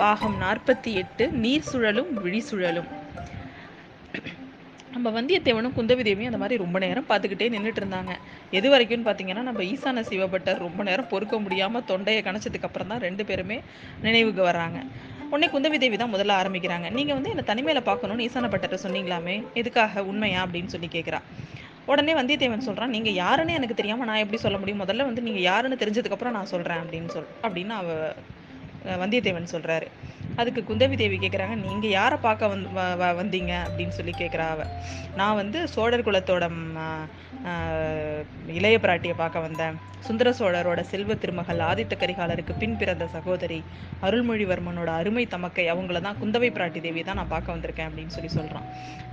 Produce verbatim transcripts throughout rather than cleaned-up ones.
பாகம் நாற்பத்தி எட்டு நீர் சுழலும் விழி சுழலும். நம்ம வந்தியத்தேவனும் குந்தவி தேவியும் அந்த மாதிரி ரொம்ப நேரம் பார்த்துக்கிட்டே நின்றுட்டு இருந்தாங்க. எது வரைக்கும்னு பார்த்தீங்கன்னா, நம்ம ஈசான சிவபட்டர் ரொம்ப நேரம் பொறுக்க முடியாமல் தொண்டையை கணச்சதுக்கு அப்புறம் தான் ரெண்டு பேருமே நினைவுக்கு வர்றாங்க. உடனே குந்தவி தேவி தான் முதல்ல ஆரம்பிக்கிறாங்க. நீங்கள் வந்து என்னை தனிமையில் பார்க்கணும்னு ஈசான பட்டரை சொன்னீங்களாமே, எதுக்காக, உண்மையா அப்படின்னு சொல்லி கேட்குறா. உடனே வந்தியத்தேவன் சொல்கிறான், நீங்கள் யாருன்னு எனக்கு தெரியாமல் நான் எப்படி சொல்ல முடியும், முதல்ல வந்து நீங்கள் யாருன்னு தெரிஞ்சதுக்கப்புறம் நான் சொல்கிறேன் அப்படின்னு சொல் அப்படின்னு அவ வந்தியத்தேவன் சொல்கிறாரு. அதுக்கு குந்தவி தேவி கேட்குறாங்க, நீங்கள் யாரை பார்க்க வந் வந்தீங்க அப்படின்னு சொல்லி கேட்குறா அவ. நான் வந்து சோழர் குலத்தோட இளைய பிராட்டியை பார்க்க வந்தேன், சுந்தர சோழரோட செல்வ திருமகள், ஆதித்த கரிகாலருக்கு பின் பிறந்த சகோதரி, அருள்மொழிவர்மனோட அருமை தமக்கை, அவங்கள தான் குந்தவை பிராட்டி தேவியை தான் நான் பார்க்க வந்திருக்கேன் அப்படின்னு சொல்லி சொல்கிறான்.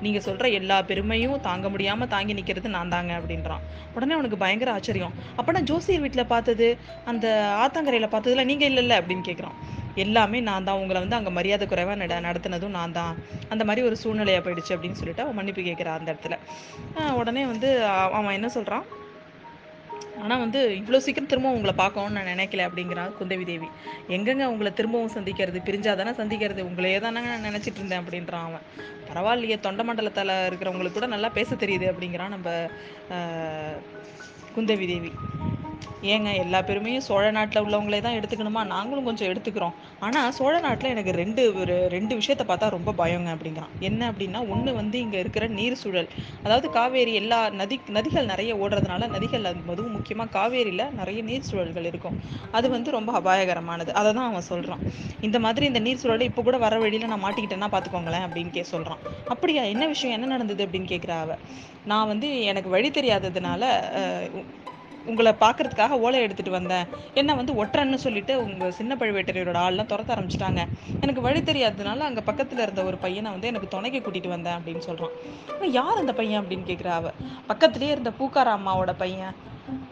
நீங்கள் சொல்கிற எல்லா பெருமையும் தாங்க முடியாமல் தாங்கி நிற்கிறது நான் தாங்க அப்படின்றான். உடனே அவனுக்கு பயங்கர ஆச்சரியம். அப்போ நான் ஜோசியர் வீட்டில் பார்த்தது, அந்த ஆத்தங்கரையில் பார்த்ததுல நீங்கள் இல்லைல்ல அப்படின்னு கேட்குறான். எல்லாமே நான் தான், உங்களை வந்து அங்கே மரியாதை குறைவாக நட நடத்தினதும் நான் தான், அந்த மாதிரி ஒரு சூழ்நிலையாக போயிடுச்சு அப்படின்னு சொல்லிட்டு அவன் மன்னிப்பு கேட்குறான் அந்த இடத்துல. உடனே வந்து அவன் என்ன சொல்கிறான், ஆனால் வந்து இவ்வளோ சீக்கிரம் திரும்பவும் உங்களை பார்க்கணும்னு நான் நினைக்கல அப்படிங்கிறா குந்தவி தேவி. எங்கெங்க உங்களை திரும்பவும் சந்திக்கிறது, பிரிஞ்சாதானே சந்திக்கிறது, உங்களையே தானேங்க நான் நினச்சிட்டு இருந்தேன் அப்படின்றான் அவன். பரவாயில்லையே, தொண்டை மண்டலத்தில் இருக்கிறவங்களுக்கு கூட நல்லா பேச தெரியுது அப்படிங்கிறான் நம்ம குந்தவி தேவி. ஏங்க எல்லா பெருமையும் சோழ நாட்டில் உள்ளவங்களே தான் எடுத்துக்கணுமா, நாங்களும் கொஞ்சம் எடுத்துக்கிறோம், ஆனால் சோழ நாட்டில் எனக்கு ரெண்டு ஒரு ரெண்டு விஷயத்தை பார்த்தா ரொம்ப பயங்க அப்படிங்கிறான். என்ன அப்படின்னா, ஒன்று வந்து இங்கே இருக்கிற நீர் சூழல், அதாவது காவேரி, எல்லா நதி நதிகள் நிறைய ஓடுறதுனால நதிகள் அதுவும் முக்கியமாக காவேரியில் நிறைய நீர் சூழல்கள் இருக்கும், அது வந்து ரொம்ப அபாயகரமானது, அதை தான் அவன் சொல்கிறான். இந்த மாதிரி இந்த நீர் சூழலை இப்போ கூட வர வழியில் நான் மாட்டிக்கிட்டேன்னா பார்த்துக்கோங்களேன் அப்படின்னு கே சொல்கிறான். அப்படியா, என்ன விஷயம், என்ன நடந்தது அப்படின்னு கேட்குறா அவ. நான் வந்து எனக்கு வழி தெரியாததுனால உங்களை பார்க்கறதுக்காக ஓலை எடுத்துகிட்டு வந்தேன், என்ன வந்து ஒற்றன்னு சொல்லிட்டு உங்கள் சின்ன பழுவேட்டரையரோட ஆள்லாம் துரத்த ஆரம்பிச்சிட்டாங்க, எனக்கு வழி தெரியாததுனால அங்கே பக்கத்தில் இருந்த ஒரு பையனை வந்து எனக்கு துணைக்கு கூட்டிகிட்டு வந்தேன் அப்படின்னு சொல்கிறான். யார் அந்த பையன் அப்படின்னு கேட்குறா அவ. பக்கத்துலேயே இருந்த பூக்கார அம்மாவோட பையன்,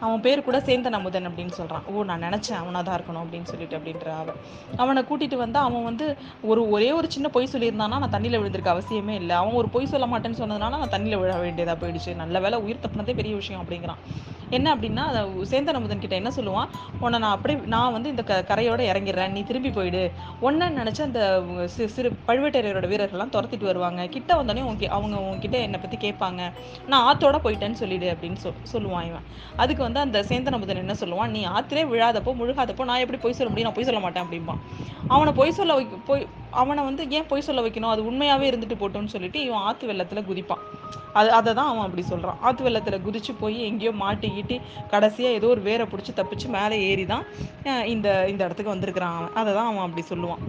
அவன் பேர் கூட சேந்தன் அமுதன் அப்படின்னு சொல்கிறான். ஓ, நான் நினச்சேன் அவனாக தான் இருக்கணும் அப்படின்னு சொல்லிட்டு அப்படின்ற அவன் அவனை கூட்டிகிட்டு வந்து அவன் வந்து ஒரு ஒரே ஒரு சின்ன பொய் சொல்லியிருந்தான்னா நான் தண்ணியில் விழுந்திருக்க அவசியமே இல்லை, அவன் ஒரு பொய் சொல்ல மாட்டேன்னு சொன்னதுனால நான் தண்ணியில் விழ வேண்டியதாக போயிடுச்சு, நல்ல வேலை உயிர் தப்புனதே பெரிய விஷயம் அப்படிங்கிறான். என்ன அப்படின்னா, சேந்தன் அமுதன் கிட்ட என்ன சொல்லுவான், உன்னை நான் அப்படியே நான் வந்து இந்த க கரையோடு இறங்கிடுறேன், நீ திரும்பி போயிடு, ஒன்றை நினச்சி அந்த சிறு சிறு பழுவேட்டரையரோட வீரர்கள்லாம் துரத்திட்டு வருவாங்க, கிட்ட வந்தோடனே உங்க அவங்க உங்ககிட்ட என்னை பற்றி கேட்பாங்க, நான் ஆத்தோட போயிட்டேன்னு சொல்லிடு அப்படின்னு சொ சொல்லுவான் இவன். அதுக்கு வந்து அந்த சேந்தன் அமுதன் என்ன சொல்லுவான், நீ ஆத்திலே விழாதப்போ முழுகாதப்போ நான் எப்படி பொய் சொல்ல முடியும், நான் பொய் சொல்ல மாட்டேன் அப்படிம்பான். அவனை பொய் சொல்ல வை பொய் அவனை வந்து ஏன் பொய் சொல்ல வைக்கணும், அது உண்மையாகவே இருந்துட்டு போட்டோன்னு சொல்லிட்டு இவன் ஆற்று வெள்ளத்தில் குதிப்பான். அது அதை தான் அவன் அப்படி சொல்கிறான். ஆற்று வெள்ளத்தில் குதிச்சு போய் எங்கேயோ மாட்டிக்கிட்டு கடைசியாக ஏதோ ஒரு வேரை பிடிச்சி தப்பிச்சு மேலே ஏறி தான் இந்த இந்த இடத்துக்கு வந்திருக்கிறான் அவன், அதை தான் அவன் அப்படி சொல்லுவான்.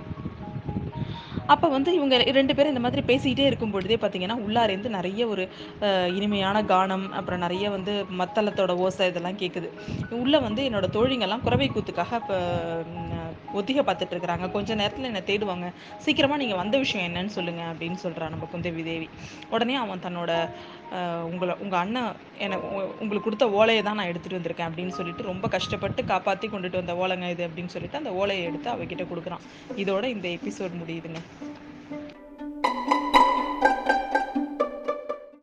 அப்போ வந்து இவங்க ரெண்டு பேரும் இந்த மாதிரி பேசிக்கிட்டே இருக்கும் பொழுதே பார்த்தீங்கன்னா உள்ளாரேந்து நிறைய ஒரு இனிமையான கானம், அப்புறம் நிறைய வந்து மத்தளத்தோட ஓசை இதெல்லாம் கேட்குது. உள்ளே வந்து என்னோட தோழிங்கெல்லாம் குறவை கூத்துக்காக இப்போ ஒத்திகை பார்த்துட்டு இருக்கிறாங்க, கொஞ்சம் நேரத்தில் என்னை தேடுவாங்க, சீக்கிரமாக நீங்கள் வந்த விஷயம் என்னன்னு சொல்லுங்கள் அப்படின்னு சொல்கிறான் நம்ம குந்தவி தேவி. உடனே அவன் தன்னோட உங்களை உங்கள் அண்ணன் எனக்கு உங்களுக்கு கொடுத்த ஓலையை தான் நான் எடுத்துகிட்டு வந்திருக்கேன் அப்படின்னு சொல்லிட்டு ரொம்ப கஷ்டப்பட்டு காப்பாற்றி கொண்டுட்டு வந்த ஓலைங்க இது அப்படின்னு சொல்லிட்டு அந்த ஓலையை எடுத்து அவகிட்ட கொடுக்குறான். இதோட இந்த எபிசோட் முடியுதுங்க.